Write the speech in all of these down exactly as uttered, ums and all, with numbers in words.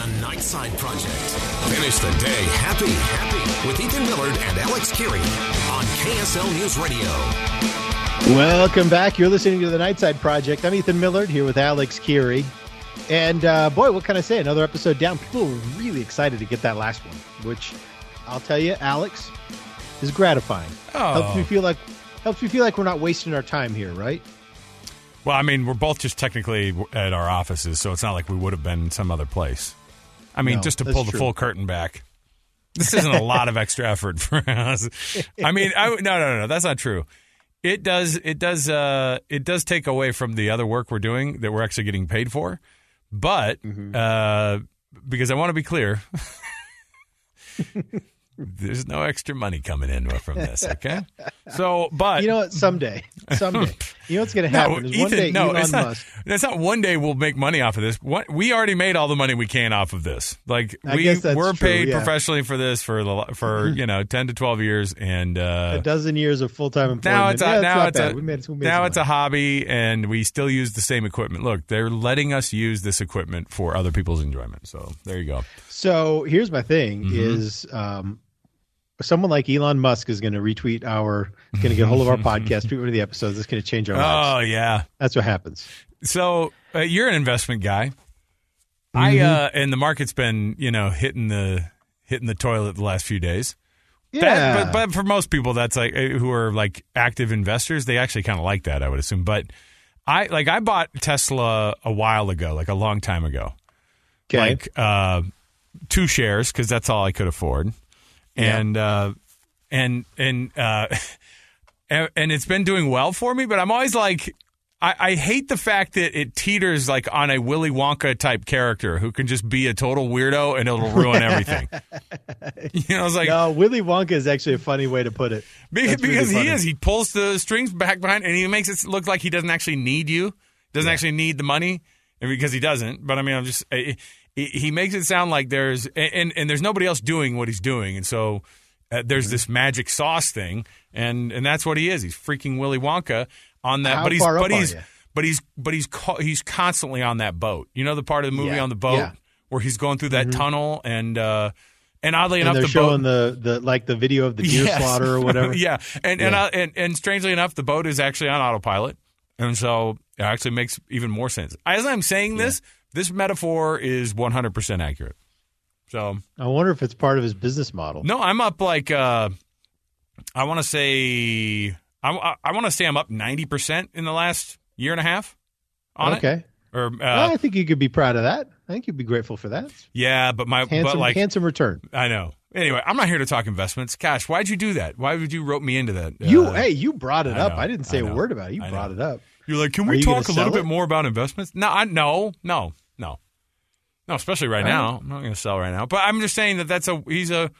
The Nightside Project. Finish the day happy, happy with Ethan Millard and Alex Kirry on K S L News Radio. Welcome back. You're listening to The Nightside Project. I'm Ethan Millard here with Alex Kirry. And uh, boy, what can I say? Another episode down. People were really excited to get that last one, which I'll tell you, Alex, is gratifying. Oh. Helps me feel like helps me feel like we're not wasting our time here, right? Well, I mean, we're both just technically at our offices, so it's not like we would have been some other place. I mean, no, just to pull the true. full curtain back, this isn't a lot of extra effort for us. I mean, I, no, no, no, that's not true. It does, it does, uh, it does take away from the other work we're doing that we're actually getting paid for. But mm-hmm. uh, because I want to be clear, there's no extra money coming in from this, okay? So, but you know what? Someday, someday, you know what's going to happen no, is Ethan, one day no, Elon it's not, Musk. That's not one day we'll make money off of this. What, we already made all the money we can off of this. Like I we were true, paid yeah. professionally for this for the, for you know ten to twelve years and uh, a dozen years of full time employment. Now it's a, yeah, now it's, it's a we made, we made now it's money. a hobby, and we still use the same equipment. Look, they're letting us use this equipment for other people's enjoyment. So there you go. So here's my thing: mm-hmm. is um, someone like Elon Musk is going to retweet our, going to get a hold of our podcast, tweet one of the episodes. It's going to change our lives. Oh, yeah. That's what happens. So uh, you're an investment guy. Mm-hmm. I uh, and the market's been, you know, hitting the hitting the toilet the last few days. Yeah. That, but, but for most people, that's like who are like active investors, they actually kind of like that, I would assume. But I like I bought Tesla a while ago, like a long time ago. Okay. Like uh, two shares because that's all I could afford. And, uh, and and uh, and and it's been doing well for me, but I'm always like, I, I hate the fact that it teeters like on a Willy Wonka type character who can just be a total weirdo and it'll ruin everything. You know, I was like, no, Willy Wonka is actually a funny way to put it. That's because really he is, he pulls the strings back behind and he makes it look like he doesn't actually need you, doesn't yeah. actually need the money, because he doesn't. But I mean, I'm just. It, He makes it sound like there's and, and there's nobody else doing what he's doing, and so uh, there's mm-hmm. this magic sauce thing, and, and that's what he is. He's freaking Willy Wonka on that, How but he's far but, up he's, but he's but he's but he's he's constantly on that boat. You know the part of the movie yeah. on the boat yeah. where he's going through that mm-hmm. tunnel, and uh, and oddly and enough, they're the showing boat, the, the like the video of the deer yes. slaughter or whatever. yeah, and yeah. And, I, and and strangely enough, the boat is actually on autopilot, and so it actually makes even more sense. As I'm saying yeah. this. This metaphor is one hundred percent accurate. So I wonder if it's part of his business model. No, I'm up like uh, I want to say I, I want to say I'm up ninety percent in the last year and a half on okay. it. Okay. Or uh, well, I think you could be proud of that. I think you'd be grateful for that. Yeah, but my handsome, but like, handsome return. I know. Anyway, I'm not here to talk investments. Gosh, why'd you do that? Why would you rope me into that? You uh, hey, you brought it I up. Know, I didn't say I a word about it. You I brought know. it up. You're like, can we talk a little bit more about investments? No, I, no, no, no, no. Especially right now, I'm not going to sell right now. But I'm just saying that that's a he's a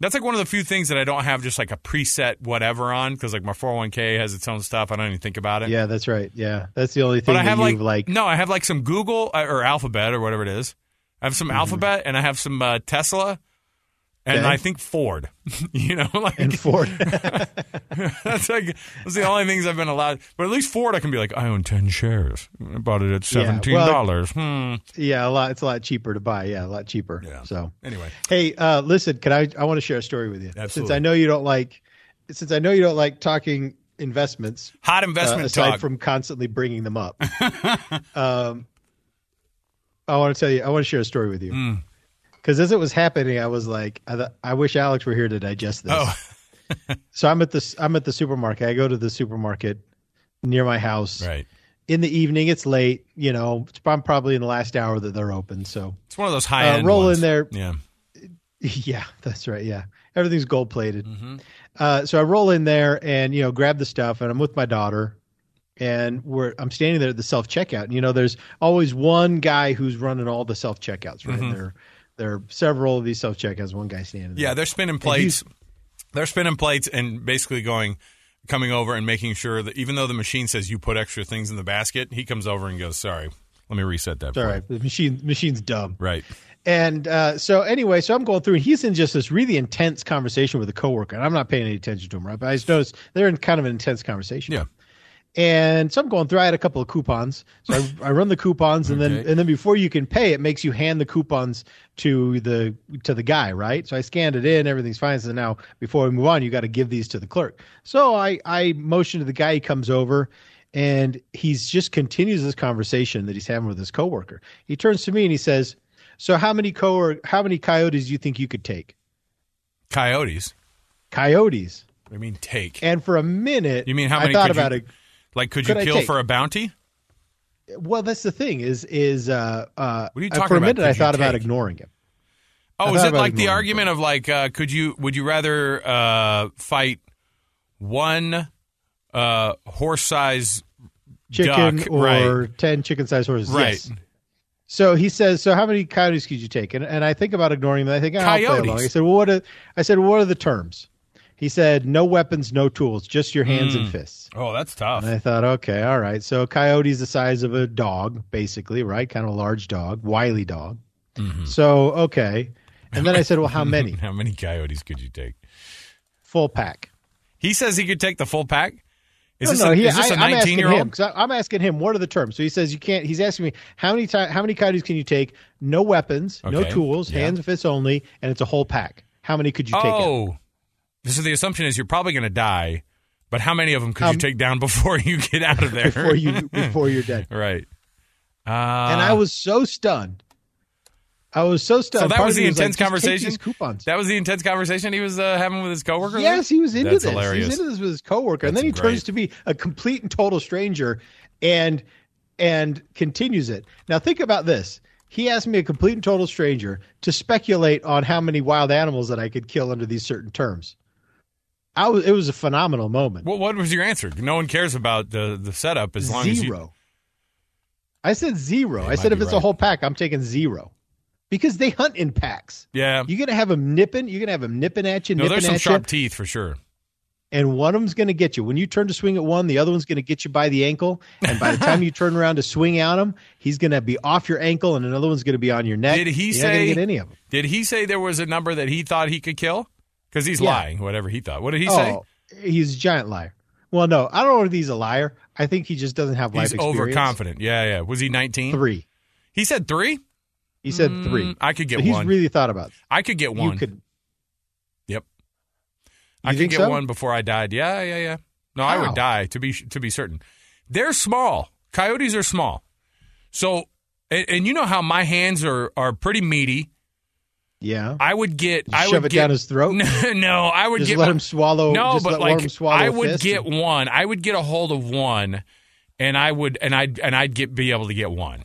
that's like one of the few things that I don't have just like a preset whatever on, because like my four oh one k has its own stuff. I don't even think about it. Yeah, that's right. Yeah, that's the only thing. But I have that like, like no, I have like some Google or Alphabet or whatever it is. I have some mm-hmm. Alphabet and I have some uh, Tesla. And okay. I think Ford, you know, like and Ford. That's like that's the only things I've been allowed. But at least Ford, I can be like, I own ten shares. I bought it at seventeen dollars. Yeah, well, hmm. yeah, a lot. It's a lot cheaper to buy. Yeah, a lot cheaper. Yeah. So anyway, hey, uh, listen, can I? I want to share a story with you. Absolutely. Since I know you don't like, since I know you don't like talking investments, hot investment uh, aside talk. from constantly bringing them up. um, I want to tell you. I want to share a story with you. Mm. Because as it was happening, I was like, I, th- I wish Alex were here to digest this. Oh. So I'm at the I'm at the supermarket. I go to the supermarket near my house. Right. In the evening, it's late. You know, it's, I'm probably in the last hour that they're open. So it's one of those high end. Uh, roll ones. in there. Yeah. Yeah, that's right. Yeah, everything's gold plated. Mm-hmm. Uh, so I roll in there and you know grab the stuff, and I'm with my daughter. And we're I'm standing there at the self checkout, and you know there's always one guy who's running all the self checkouts right mm-hmm. there. There are several of these self-checkouts. One guy standing there. Yeah, they're spinning plates. They're spinning plates and basically going, coming over and making sure that even though the machine says you put extra things in the basket, he comes over and goes, sorry, let me reset that. Sorry, right. the machine, machine's dumb. Right. And uh, so anyway, so I'm going through and he's in just this really intense conversation with a coworker. And I'm not paying any attention to him, right? But I just noticed they're in kind of an intense conversation. Yeah. And so I'm going through, I had a couple of coupons. So I, I run the coupons and okay. then, and then before you can pay, it makes you hand the coupons to the, to the guy. Right. So I scanned it in, everything's fine. So now before we move on, you got to give these to the clerk. So I, I motion to the guy, he comes over and he's just continues this conversation that he's having with his coworker. He turns to me and he says, so how many co how many coyotes do you think you could take? Coyotes. Coyotes. I mean, take. And for a minute, you mean how many I thought about you- it. Like, could you could kill for a bounty? Well, that's the thing is, is uh, uh, what are you talking for a minute about? I thought take? about ignoring him. Oh, is it like the argument him. of like, uh, could you, would you rather uh, fight one uh, horse-sized chicken duck, or right. ten chicken-sized horses? Right. Yes. So he says, so how many coyotes could you take? And, and I think about ignoring them. I think, oh, I'll play along. I said, well, what are, I said, well, what are the terms? He said, no weapons, no tools, just your hands mm. and fists. Oh, that's tough. And I thought, okay, all right. So a coyote's the size of a dog, basically, right? Kind of a large dog, wily dog. Mm-hmm. So, okay. And then I said, well, how many? How many coyotes could you take? Full pack. He says he could take the full pack? Is no, this, no, a, he, is this I, a nineteen-year-old? I'm, I'm asking him, what are the terms? So he says you can't – he's asking me, how many ty- how many coyotes can you take? No weapons, okay. no tools, yeah. hands and fists only, and it's a whole pack. How many could you take oh. out? So the assumption is you're probably going to die, but how many of them could um, you take down before you get out of there? before you before you're dead, right? Uh, and I was so stunned. I was so stunned. So that was the was intense like, conversation. Just take these coupons. That was the intense conversation he was uh, having with his coworker. Yes, he was into That's this. Hilarious. He was into this with his coworker, That's and then he great. turns to be a complete and total stranger, and and continues it. Now think about this. He asked me, a complete and total stranger, to speculate on how many wild animals that I could kill under these certain terms. I was, it was a phenomenal moment. Well, what was your answer? No one cares about the, the setup as long zero. as you... I said zero. It I said if it's right. a whole pack, I'm taking zero. Because they hunt in packs. Yeah. You're going to have them nipping. You're going to have them nipping at you, no, nipping at you. There's some sharp teeth for sure. And one of them's going to get you. When you turn to swing at one, the other one's going to get you by the ankle. And by the time you turn around to swing at him, he's going to be off your ankle and another one's going to be on your neck. Did he You're say, not going to get any of them. Did he say there was a number that he thought he could kill? Because he's yeah. lying, whatever he thought. What did he oh, say? He's a giant liar. Well, no, I don't know if he's a liar. I think he just doesn't have life he's experience. He's overconfident. Yeah, yeah. Was he nineteen? Three. He said three? He said mm, three. I could get so one. He's really thought about it. I could get one. You could. Yep. You I could get so? one before I died. Yeah, yeah, yeah. No, How? I would die, to be to be certain. They're small. Coyotes are small. So, and, and you know how my hands are, are pretty meaty. Yeah, I would get. You I shove would it get, down his throat. No, no I would just get. Let him swallow. No, just but let, like let him swallow I would get and... one. I would get a hold of one, and I would and I and I'd get be able to get one.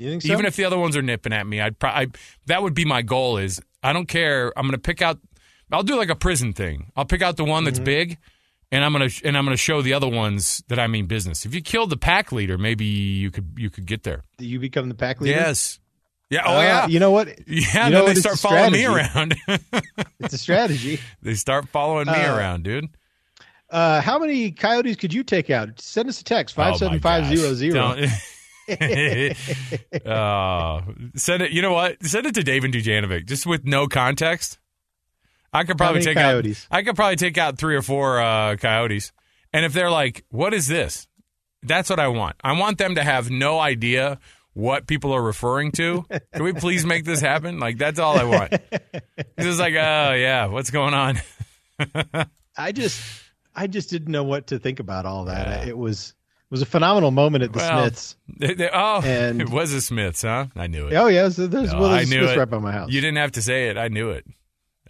You think so? Even if the other ones are nipping at me, I'd probably. That would be my goal. Is I don't care. I'm going to pick out. I'll do like a prison thing. I'll pick out the one that's mm-hmm. big, and I'm gonna and I'm gonna show the other ones that I mean business. If you kill the pack leader, maybe you could you could get there. You become the pack leader. Yes. Yeah. Oh, uh, yeah. You know what? Yeah. You know then what? They start following me around. It's a strategy. They start following me uh, around, dude. Uh, how many coyotes could you take out? Send us a text five seven five zero zero. Send it. You know what? Send it to Dave and Dujanovic, just with no context. I could probably take coyotes? out. I could probably take out three or four uh, coyotes. And if they're like, "What is this?" That's what I want. I want them to have no idea what people are referring to. Can we please make this happen? Like, that's all I want. It's just like, oh, yeah, what's going on? I just I just didn't know what to think about all that. Yeah. It was it was a phenomenal moment at the well, Smiths. They, they, oh, and, it was the Smiths, huh? I knew it. Oh, yeah. So there's, no, well, there's I knew Smiths it. right by my house. You didn't have to say it. I knew it.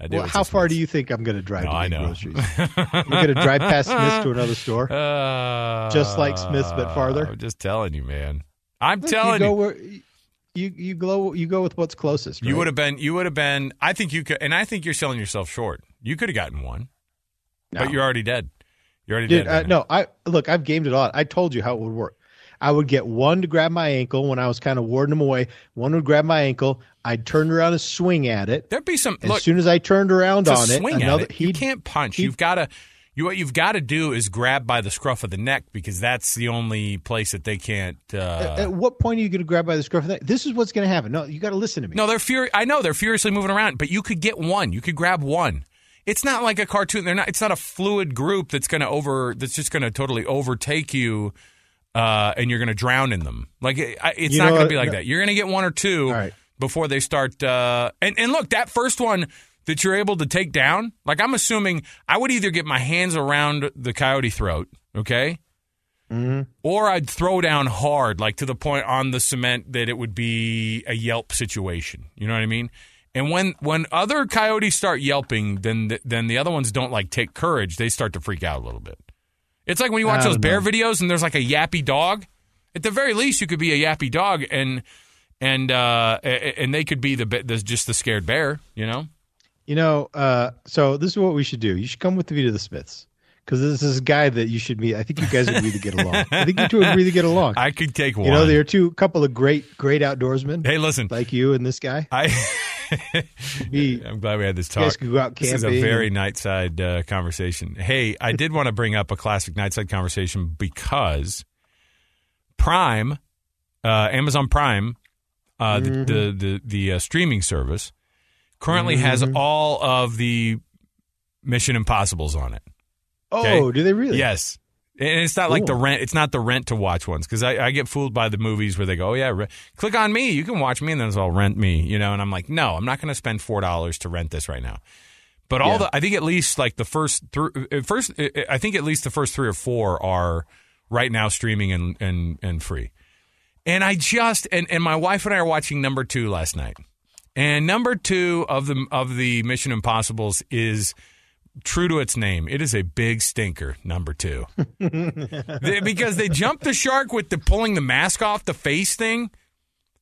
I knew well, it how far Smiths. do you think I'm going to drive no, to I know. groceries? I'm going to drive past Smiths to another store? Uh, just like Smiths, but farther? I'm just telling you, man. I'm Look, telling you, go you. Where, you you go you go with what's closest. Right? You would have been you would have been. I think you could, and I think you're selling yourself short. You could have gotten one, no. but you're already dead. You're already Dude, dead. Uh, no, I look. I've gamed it all. I told you how it would work. I would get one to grab my ankle when I was kind of warding them away. One would grab my ankle. I'd turn around and swing at it. There'd be some. As look, soon as I turned around on swing it, another. At it. You can't punch. You've got to. You, what you've got to do is grab by the scruff of the neck because that's the only place that they can't. Uh... At, at what point are you going to grab by the scruff of the neck? This is what's going to happen. No, you got to listen to me. No, they're fur- I know they're furiously moving around, but you could get one. You could grab one. it's not like a cartoon. They're not. It's not a fluid group that's going to over. That's just going to totally overtake you, uh, and you're going to drown in them. Like it, it's you not going to be like no. that. You're going to get one or two right. before they start. Uh, and and look, that first one that you're able to take down. Like I'm assuming I would either get my hands around the coyote throat, okay, mm-hmm. or I'd throw down hard, like to the point on the cement that it would be a yelp situation. You know what I mean? And when, when other coyotes start yelping, then the, then the other ones don't, like, take courage. They start to freak out a little bit. It's like when you watch those bear know. videos and there's, like, a yappy dog. At the very least, you could be a yappy dog, and and uh, and they could be the, the just the scared bear, you know? You know, uh, so this is what we should do. You should come with me to the Smiths, because this is a guy that you should meet. I think you guys agree to get along. I think you two agree to get along. I could take one. You know, there are two couple of great, great outdoorsmen. Hey, listen. Like you and this guy. I... Be, I'm glad we had this talk. This is a very Nightside uh, conversation. Hey, I did want to bring up a classic Nightside conversation because Prime, uh, Amazon Prime, uh, mm-hmm. the the, the, the uh, streaming service, currently mm-hmm. has all of the Mission Impossibles on it. Okay? Oh, do they really? Yes. And it's not cool. like the rent. It's not the rent to watch ones, because I, I get fooled by the movies where they go, oh, yeah, re- click on me. You can watch me. And then it's all rent me, you know. And I'm like, no, I'm not going to spend four dollars to rent this right now. But all yeah. the I think at least like the first th- first I think at least the first three or four are right now streaming and and, and free. And I just and, and my wife and I are watching number two last night. And number two of the of the Mission Impossibles is true to its name. It is a big stinker, number two. they, because they jumped the shark with the pulling the mask off the face thing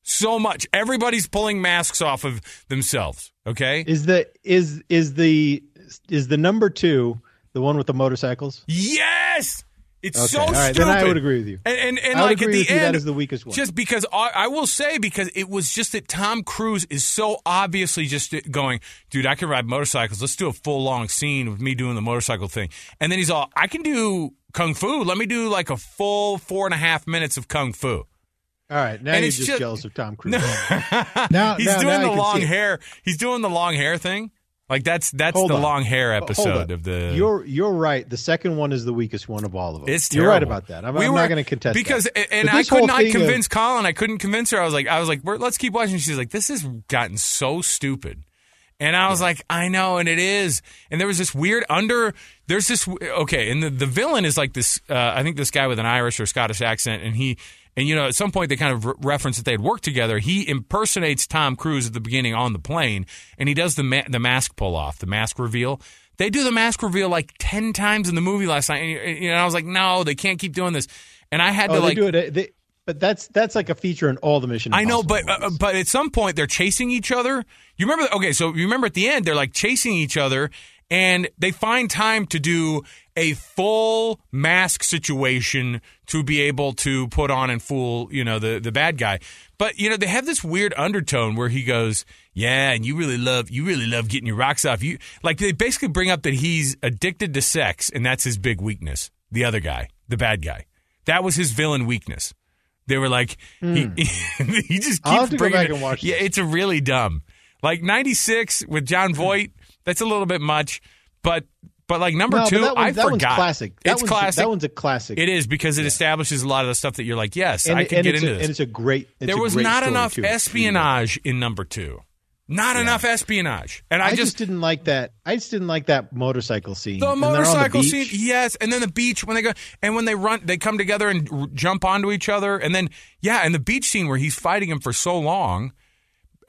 so much. Everybody's pulling masks off of themselves, okay? Is the is is the is the number two the one with the motorcycles? Yes! It's okay. so All right, stupid. Then I would agree with you. And, and, and I would like agree at the with end, you, that is the weakest one. Just because I, I will say, because it was just that Tom Cruise is so obviously just going, dude, I can ride motorcycles. Let's do a full long scene with me doing the motorcycle thing. And then he's all, I can do kung fu. Let me do like a full four and a half minutes of kung fu. All right, now and you're just, just jealous of Tom Cruise. No. now, he's now, doing now the long hair. He's doing the long hair thing. Like that's that's Hold the on. long hair episode of the. You're you're right. The second one is the weakest one of all of them. It's terrible. You're right about that. I'm, we I'm were, not going to contest because that. and, and I could not convince of, Colin. I couldn't convince her. I was like I was like let's keep watching. She's like, this has gotten so stupid, and I was yeah. like I know, and it is. And there was this weird under. There's this okay, and the, the villain is like this. Uh, I think this guy with an Irish or Scottish accent, and he and you know at some point they kind of re- reference that they had worked together. He impersonates Tom Cruise at the beginning on the plane, and he does the ma- the mask pull off, the mask reveal. They do the mask reveal like ten times in the movie last night, and, and, and I was like, no, they can't keep doing this. And I had oh, to like, do it. They, but that's that's like a feature in all the Mission Impossible movies. I know, but uh, but at some point they're chasing each other. You remember? Okay, so you remember at the end they're like chasing each other. And they find time to do a full mask situation to be able to put on and fool, you know, the, the bad guy. But, you know, they have this weird undertone where he goes, yeah, and you really love you really love getting your rocks off. You like they basically bring up that he's addicted to sex, and that's his big weakness. The other guy, the bad guy. That was his villain weakness. They were like, mm. he, he just keeps I'll have to bringing go back it. And watch yeah, this. It's a really dumb. Like ninety-six with Jon Voight. That's a little bit much, but but like number no, two, that one, I that forgot. One's classic. That it's one's, classic. That one's a classic. It is because it yeah. establishes a lot of the stuff that you're like, yes, and, I can get into a, this. And it's a great. It's there was a great not enough too. espionage yeah. in number two. Not yeah. enough espionage, and I, I just, just didn't like that. I just didn't like that motorcycle scene. The and motorcycle the scene, yes, and then the beach when they go and when they run, they come together and r- jump onto each other, and then yeah, and the beach scene where he's fighting him for so long.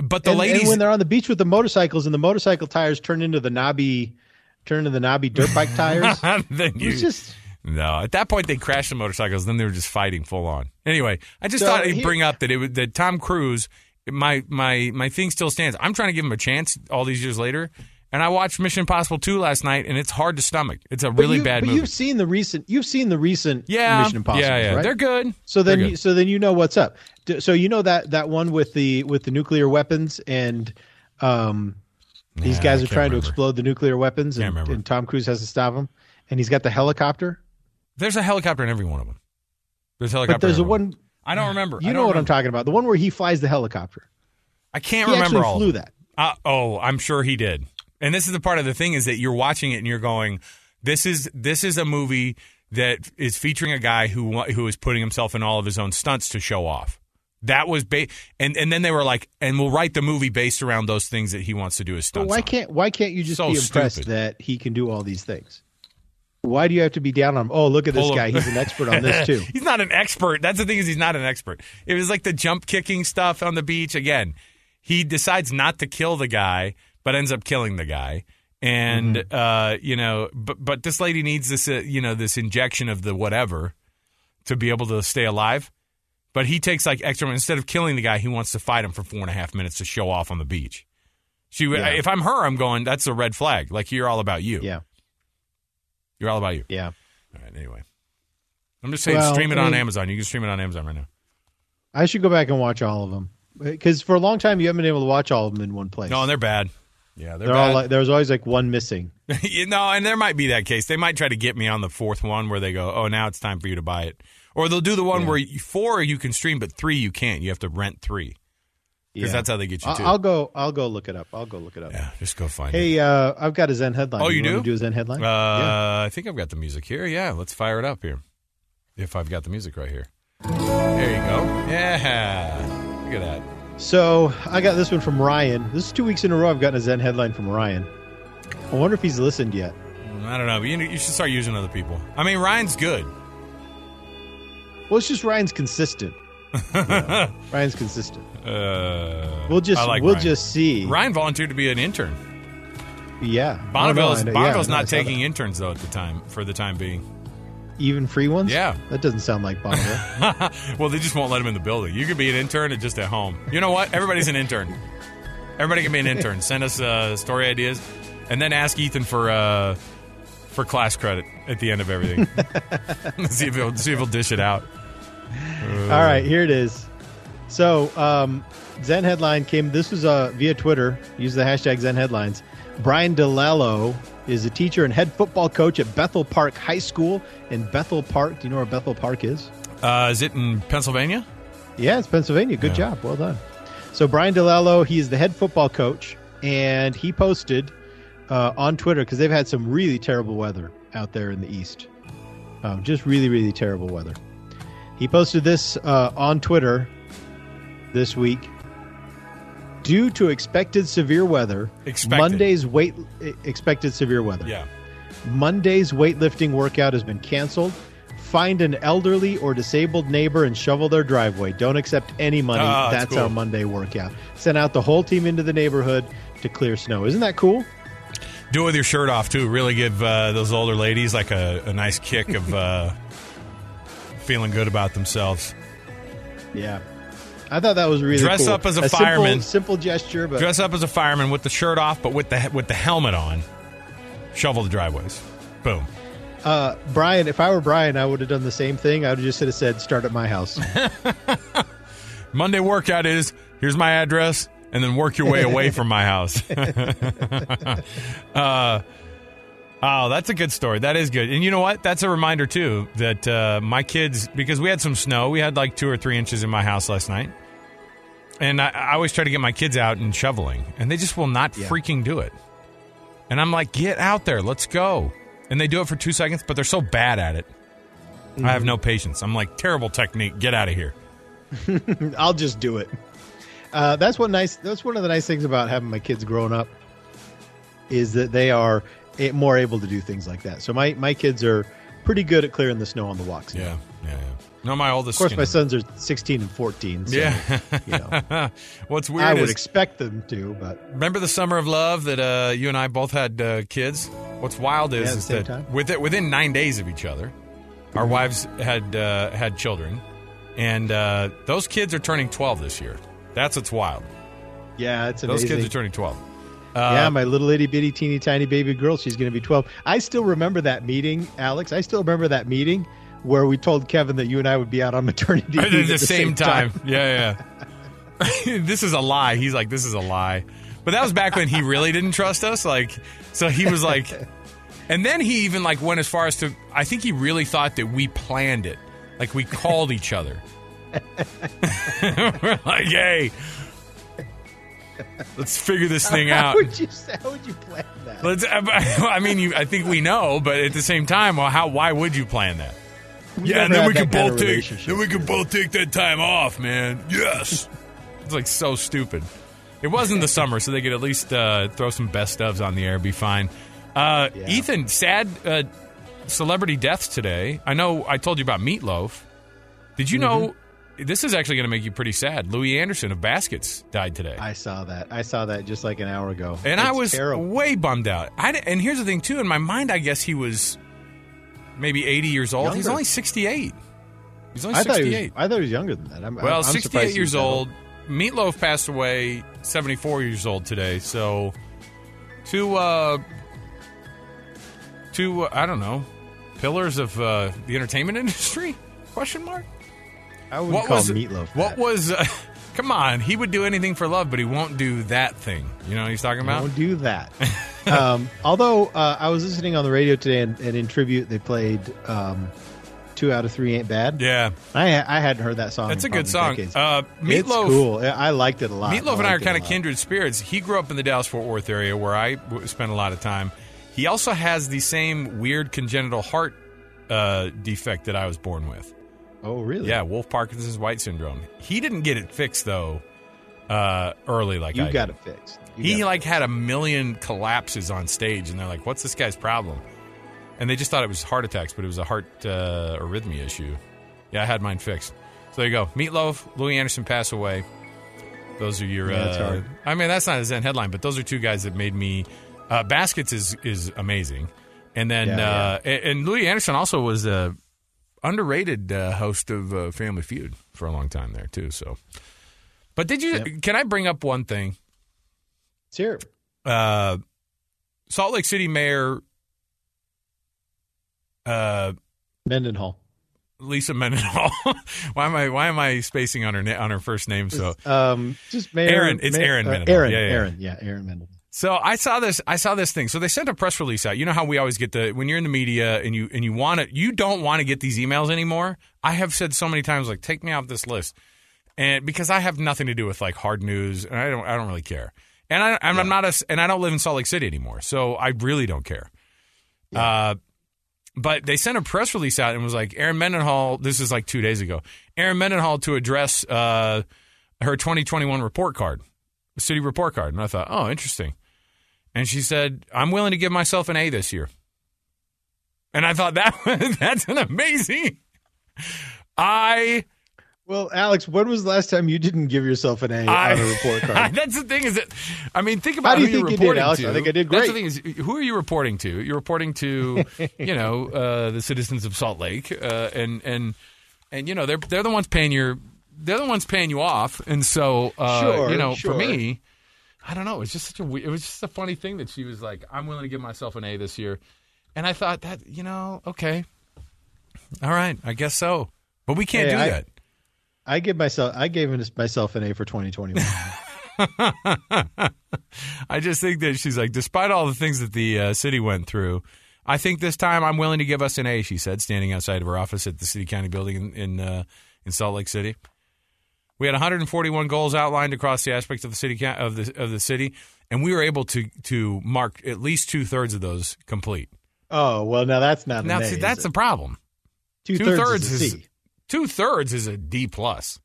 But the and, ladies, and when they're on the beach with the motorcycles, and the motorcycle tires turn into the knobby, turn into the knobby dirt bike tires. Then you, it's just no. At that point, they crashed the motorcycles. Then they were just fighting full on. Anyway, I just so thought I'd bring up that it was that Tom Cruise. My my my thing still stands. I'm trying to give him a chance all these years later. And I watched Mission Impossible two last night, and it's hard to stomach. It's a really you, bad but movie. But you've seen the recent, you've seen the recent yeah, Mission Impossible, yeah, yeah. right? They're good. So then, good. You, so then you know what's up. So you know that, that one with the with the nuclear weapons, and um, yeah, these guys I are trying remember. to explode the nuclear weapons, and, and Tom Cruise has to stop them, and he's got the helicopter. There's a helicopter in every one of them. There's a helicopter. But there's in a one. one. I don't remember. You don't know what remember. I'm talking about. The one where he flies the helicopter. I can't he remember all. He actually flew that. Uh, oh, I'm sure he did. And this is the part of the thing is that you're watching it and you're going, this is this is a movie that is featuring a guy who who is putting himself in all of his own stunts to show off. That was ba- and and then they were like, and we'll write the movie based around those things that he wants to do as stunts. But why can't why can't you just so be impressed stupid. that he can do all these things? Why do you have to be down on him? Oh, look at this guy. He's an expert on this, too. He's not an expert. That's the thing is he's not an expert. It was like the jump kicking stuff on the beach. Again, he decides not to kill the guy, but ends up killing the guy. And, mm-hmm. uh, you know, but but this lady needs this, uh, you know, this injection of the whatever to be able to stay alive. But he takes like extra. Instead of killing the guy, he wants to fight him for four and a half minutes to show off on the beach. She, yeah. If I'm her, I'm going, that's a red flag. Like, you're all about you. Yeah. You're all about you. Yeah. All right, anyway. I'm just saying well, stream it I mean, on Amazon. You can stream it on Amazon right now. I should go back and watch all of them. Because for a long time, you haven't been able to watch all of them in one place. No, and they're bad. Yeah, they're, they're bad. All like, there's always like one missing. you no, know, and there might be that case. They might try to get me on the fourth one where they go, oh, now it's time for you to buy it. Or they'll do the one yeah. where four you can stream, but three you can't. You have to rent three. Because yeah. that's how they get you to. I'll go. I'll go look it up. I'll go look it up. Yeah, just go find hey, it. Hey, uh, I've got a Zen headline. Oh, you, you do? Want to do a Zen headline? Uh, yeah. I think I've got the music here. Yeah, let's fire it up here. If I've got the music right here. There you go. Yeah, look at that. So I got this one from Ryan. This is two weeks in a row I've gotten a Zen headline from Ryan. I wonder if he's listened yet. I don't know. But you, you should start using other people. I mean, Ryan's good. Well, it's just Ryan's consistent. yeah. Ryan's consistent. Uh, we'll just like we'll Ryan. just see. Ryan volunteered to be an intern. Yeah, Bonneville's no, no, Bonneville's yeah, not taking that. interns though at the time for the time being. Even free ones? Yeah, that doesn't sound like Bonneville. Well, they just won't let him in the building. You could be an intern and just at home. You know what? Everybody's an intern. Everybody can be an intern. Send us uh, story ideas, and then ask Ethan for uh, for class credit at the end of everything. see if he'll see if he'll dish it out. Uh, All right, here it is. So, um, Zen headline came. This was uh, via Twitter. Use the hashtag Zen headlines. Brian DeLallo is a teacher and head football coach at Bethel Park High School in Bethel Park. Do you know where Bethel Park is? Uh, is it in Pennsylvania? Yeah, it's Pennsylvania. Good yeah. job. Well done. So, Brian DeLallo, he is the head football coach, and he posted uh, on Twitter because they've had some really terrible weather out there in the East. Um, just really, really terrible weather. He posted this uh, on Twitter this week. Due to expected severe weather, expected. Monday's weight expected severe weather. Yeah. Monday's weightlifting workout has been canceled. Find an elderly or disabled neighbor and shovel their driveway. Don't accept any money. Oh, that's that's cool. Our Monday workout. Send out the whole team into the neighborhood to clear snow. Isn't that cool? Do it with your shirt off too. Really give uh, those older ladies like a, a nice kick of. Uh, feeling good about themselves. Yeah. I thought that was really Dress cool. up as a, a fireman. Simple, simple gesture. But dress up as a fireman with the shirt off, but with the with the helmet on. Shovel the driveways. Boom. Uh, Brian, if I were Brian, I would have done the same thing. I would have just have said, start at my house. Monday workout is, here's my address, and then work your way away from my house. uh Oh, that's a good story. That is good. And you know what? That's a reminder, too, that uh, my kids, because we had some snow. We had like two or three inches in my house last night. And I, I always try to get my kids out and shoveling. And they just will not yeah. freaking do it. And I'm like, get out there. Let's go. And they do it for two seconds, but they're so bad at it. Mm-hmm. I have no patience. I'm like, terrible technique. Get out of here. I'll just do it. Uh, that's one nice. That's one of the nice things about having my kids growing up is that they are... It, more able to do things like that. So my, my kids are pretty good at clearing the snow on the walks. Yeah, yeah, yeah. No, my oldest. Of course, you know, my sons are sixteen and fourteen. So, yeah. you know, what's weird? I is, would expect them to. But remember the summer of love that uh, you and I both had uh, kids. What's wild is, yeah, is that time. with it, within nine days of each other, our mm-hmm. wives had uh, had children, and uh, those kids are turning twelve this year. That's what's wild. Yeah, it's amazing. Those kids are turning twelve. Uh, yeah, my little itty bitty teeny tiny baby girl, she's going to be twelve. I still remember that meeting, Alex. I still remember that meeting where we told Kevin that you and I would be out on maternity leave at the, the same, same time. time. Yeah, yeah. This is a lie. He's like, this is a lie. But that was back when he really didn't trust us. Like, so he was like, and then he even like went as far as to, I think he really thought that we planned it. Like we called each other. We're like, hey. Let's figure this thing how out. Would you, how would you plan that? Let's. I mean, you, I think we know, but at the same time, well, how? Why would you plan that? We yeah, and then we could both take. Then we could both take that time off, man. Yes. It's like so stupid. It was in the summer, so they could at least uh, throw some best ofs on the air. Be fine. Uh, yeah. Ethan, sad uh, celebrity deaths today. I know I told you about Meatloaf. Did you mm-hmm. know? This is actually going to make you pretty sad. Louis Anderson of Baskets died today. I saw that. I saw that just like an hour ago. And it's I was terrible. way bummed out. I, and here's the thing, too. In my mind, I guess he was maybe eighty years old. Younger. He's only sixty-eight. He's only sixty-eight. I thought he was, I thought he was younger than that. I'm, well, I'm sixty-eight years old. Meatloaf passed away seventy-four years old today. So two, uh, two uh, I don't know, pillars of uh, the entertainment industry? Question mark? I wouldn't call Meatloaf that. What was... Uh, come on. He would do anything for love, but he won't do that thing. You know what he's talking about? He won't do that. um, although, uh, I was listening on the radio today, and, and in tribute, they played um, Two Out of Three Ain't Bad. Yeah. I I hadn't heard that song That's in a good song. Uh, Meatloaf, it's cool. I liked it a lot. Meatloaf I and I are kind of kindred spirits. He grew up in the Dallas-Fort Worth area, where I spent a lot of time. He also has the same weird congenital heart uh, defect that I was born with. Oh, really? Yeah, Wolf Parkinson's White Syndrome. He didn't get it fixed, though, uh, early like you I did. You got it fixed. You he, like, fixed. had a million collapses on stage, and they're like, what's this guy's problem? And they just thought it was heart attacks, but it was a heart uh, arrhythmia issue. Yeah, I had mine fixed. So there you go. Meatloaf, Louis Anderson pass away. Those are your... Yeah, that's uh, hard. I mean, that's not his end headline, but those are two guys that made me... Uh, Baskets is, is amazing. And then... Yeah, uh, yeah. And Louis Anderson also was... Uh, Underrated uh, host of uh, Family Feud for a long time there, too. So, but did you? Yep. Can I bring up one thing? Sure. Uh, Salt Lake City Mayor uh, Mendenhall, Lisa Mendenhall. why am I? Why am I spacing on her na- on her first name? So, it's, um, just Mayor Erin. It's May- Erin uh, Mendenhall. Erin. Yeah, yeah. Erin. Yeah, Erin Mendenhall. So I saw this. I saw this thing. So they sent a press release out. You know how we always get the when you're in the media and you and you want to you don't want to get these emails anymore. I have said so many times, like, take me off this list, and because I have nothing to do with like hard news, and I don't I don't really care, and I I'm, yeah. I'm not a and I don't live in Salt Lake City anymore, so I really don't care. Yeah. Uh, but they sent a press release out and was like, Erin Mendenhall. This is like two days ago. Erin Mendenhall to address uh, her twenty twenty-one report card, city report card, and I thought, oh, interesting. And she said, I'm willing to give myself an A this year. And I thought, that that's an amazing. I. Well, Alex, when was the last time you didn't give yourself an A I, on a report card? I, that's the thing is that, I mean, think about How do you who think you're reporting you did, Alex? to. I think I did great. That's the thing is, who are you reporting to? You're reporting to, you know, uh, the citizens of Salt Lake. Uh, and, and, and, you know, they're, they're the ones paying your, they're the ones paying you off. And so, uh, sure, you know, sure. for me. I don't know. It was just such a it was just a funny thing that she was like, "I'm willing to give myself an A this year," and I thought that you know, okay, all right, I guess so. But we can't hey, do I, that. I give myself I gave myself an A for twenty twenty-one. I just think that she's like, despite all the things that the uh, city went through, I think this time I'm willing to give us an A. She said, standing outside of her office at the City County Building in in, uh, in Salt Lake City. We had one hundred forty-one goals outlined across the aspects of the city of the of the city, and we were able to to mark at least two thirds of those complete. Oh well, now that's not now. An a, see, that's the problem. Two thirds is, is two thirds is a D plus.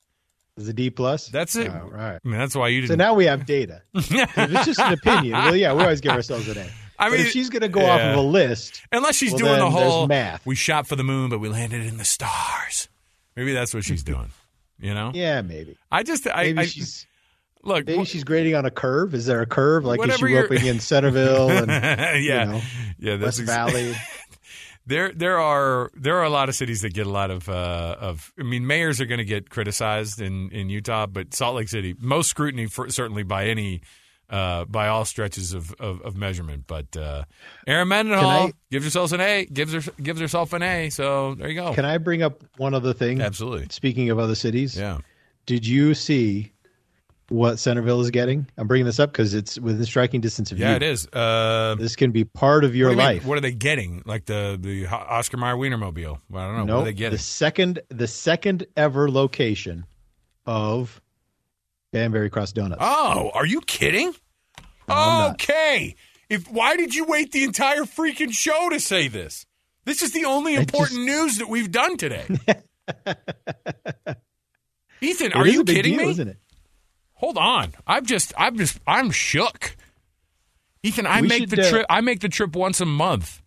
Is a D plus? That's it. Oh, right. I mean, that's why you didn't. So now we have data. It's just an opinion. Well, yeah, we always give ourselves an A. I mean, but if she's going to go yeah. off of a list, unless she's well, doing the whole math. We shot for the moon, but we landed in the stars. Maybe that's what she's doing. You know? Yeah, maybe. I just, I, maybe I she's, look. Maybe wh- she's grading on a curve. Is there a curve? Like, is she roping in Centerville and yeah. you know, yeah, West ex- Valley? there, there are there are a lot of cities that get a lot of uh, of. I mean, mayors are going to get criticized in, in Utah, but Salt Lake City, most scrutiny for, certainly by any uh, by all stretches of of, of measurement. But uh, Erin Mendenhall I, gives herself an A. gives her gives herself an A. So there you go. Can I bring up one other thing? Absolutely. Speaking of other cities, yeah. Did you see what Centerville is getting? I'm bringing this up because it's within striking distance of yeah, you. Yeah, it is. Uh, this can be part of your what life. Mean, what are they getting? Like the the Oscar Mayer Wienermobile? Well, I don't know. Nope, what are they getting? The second the second ever location of Banbury Cross Donuts. Oh, are you kidding? No, okay. If why did you wait the entire freaking show to say this? This is the only important just... news that we've done today. Ethan, it are you kidding deal, me? Isn't it? Hold on. I'm just I'm just I'm shook. Ethan, I we make should, the trip uh, I make the trip once a month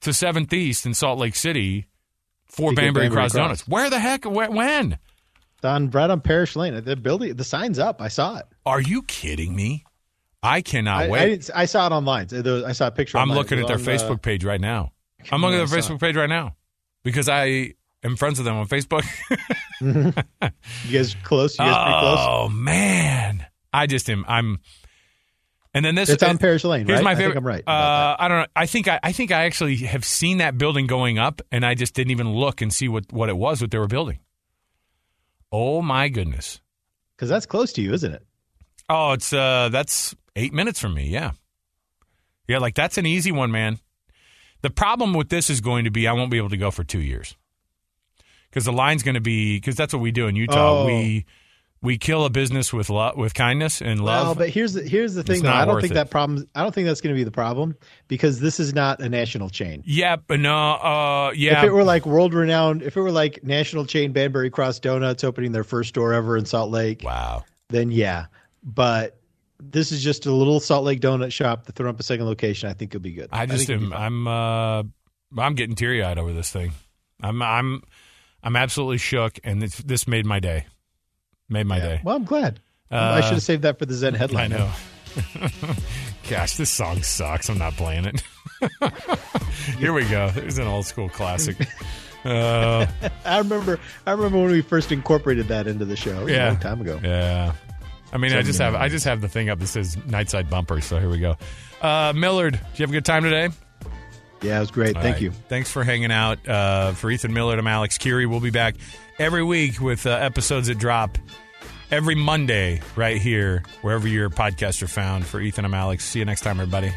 to seventh East in Salt Lake City for Banbury, Banbury Cross Donuts. Cross. Where the heck where, when? On right on Parish Lane. The building the sign's up. I saw it. Are you kidding me? I cannot I, wait. I, I saw it online. I saw a picture I'm online. looking at their on, Facebook uh, page right now. I'm looking at their Facebook page right now because I am friends with them on Facebook. mm-hmm. You guys close? You guys pretty close? Oh, man. I just am. I'm. And then this. It's on Parish Lane, here's right? My favorite, I think I'm right. Uh, I don't know. I think I, I think I actually have seen that building going up, and I just didn't even look and see what, what it was that they were building. Oh, my goodness. Because that's close to you, isn't it? Oh, it's uh, that's eight minutes from me, yeah. Yeah, like that's an easy one, man. The problem with this is going to be I won't be able to go for two years because the line's going to be because that's what we do in Utah. Oh. We we kill a business with lo- with kindness and love. Oh, but here's the, here's the thing. Though. I don't think it. that problem. I don't think that's going to be the problem because this is not a national chain. Yeah, but no, uh, yeah. If it were like world renowned, if it were like national chain Banbury Cross Donuts opening their first store ever in Salt Lake, wow. Then yeah, but. This is just a little Salt Lake donut shop that threw up a second location. I think it'll be good. I just I am. I'm. Uh, I'm getting teary eyed over this thing. I'm. I'm. I'm absolutely shook, and this, this made my day. Made my yeah. day. Well, I'm glad. Uh, I should have saved that for the Zen headline. I know. Gosh, this song sucks. I'm not playing it. Here we go. It's an old school classic. Uh, I remember. I remember when we first incorporated that into the show. Yeah, a long time ago. Yeah. I mean, I just have I just have the thing up that says Nightside Bumper, so here we go. Uh, Millard, did you have a good time today? Yeah, it was great. All Thank right. you. Thanks for hanging out. Uh, for Ethan Millard, I'm Alex Kirry. We'll be back every week with uh, episodes that drop every Monday right here, wherever your podcasts are found. For Ethan, I'm Alex. See you next time, everybody.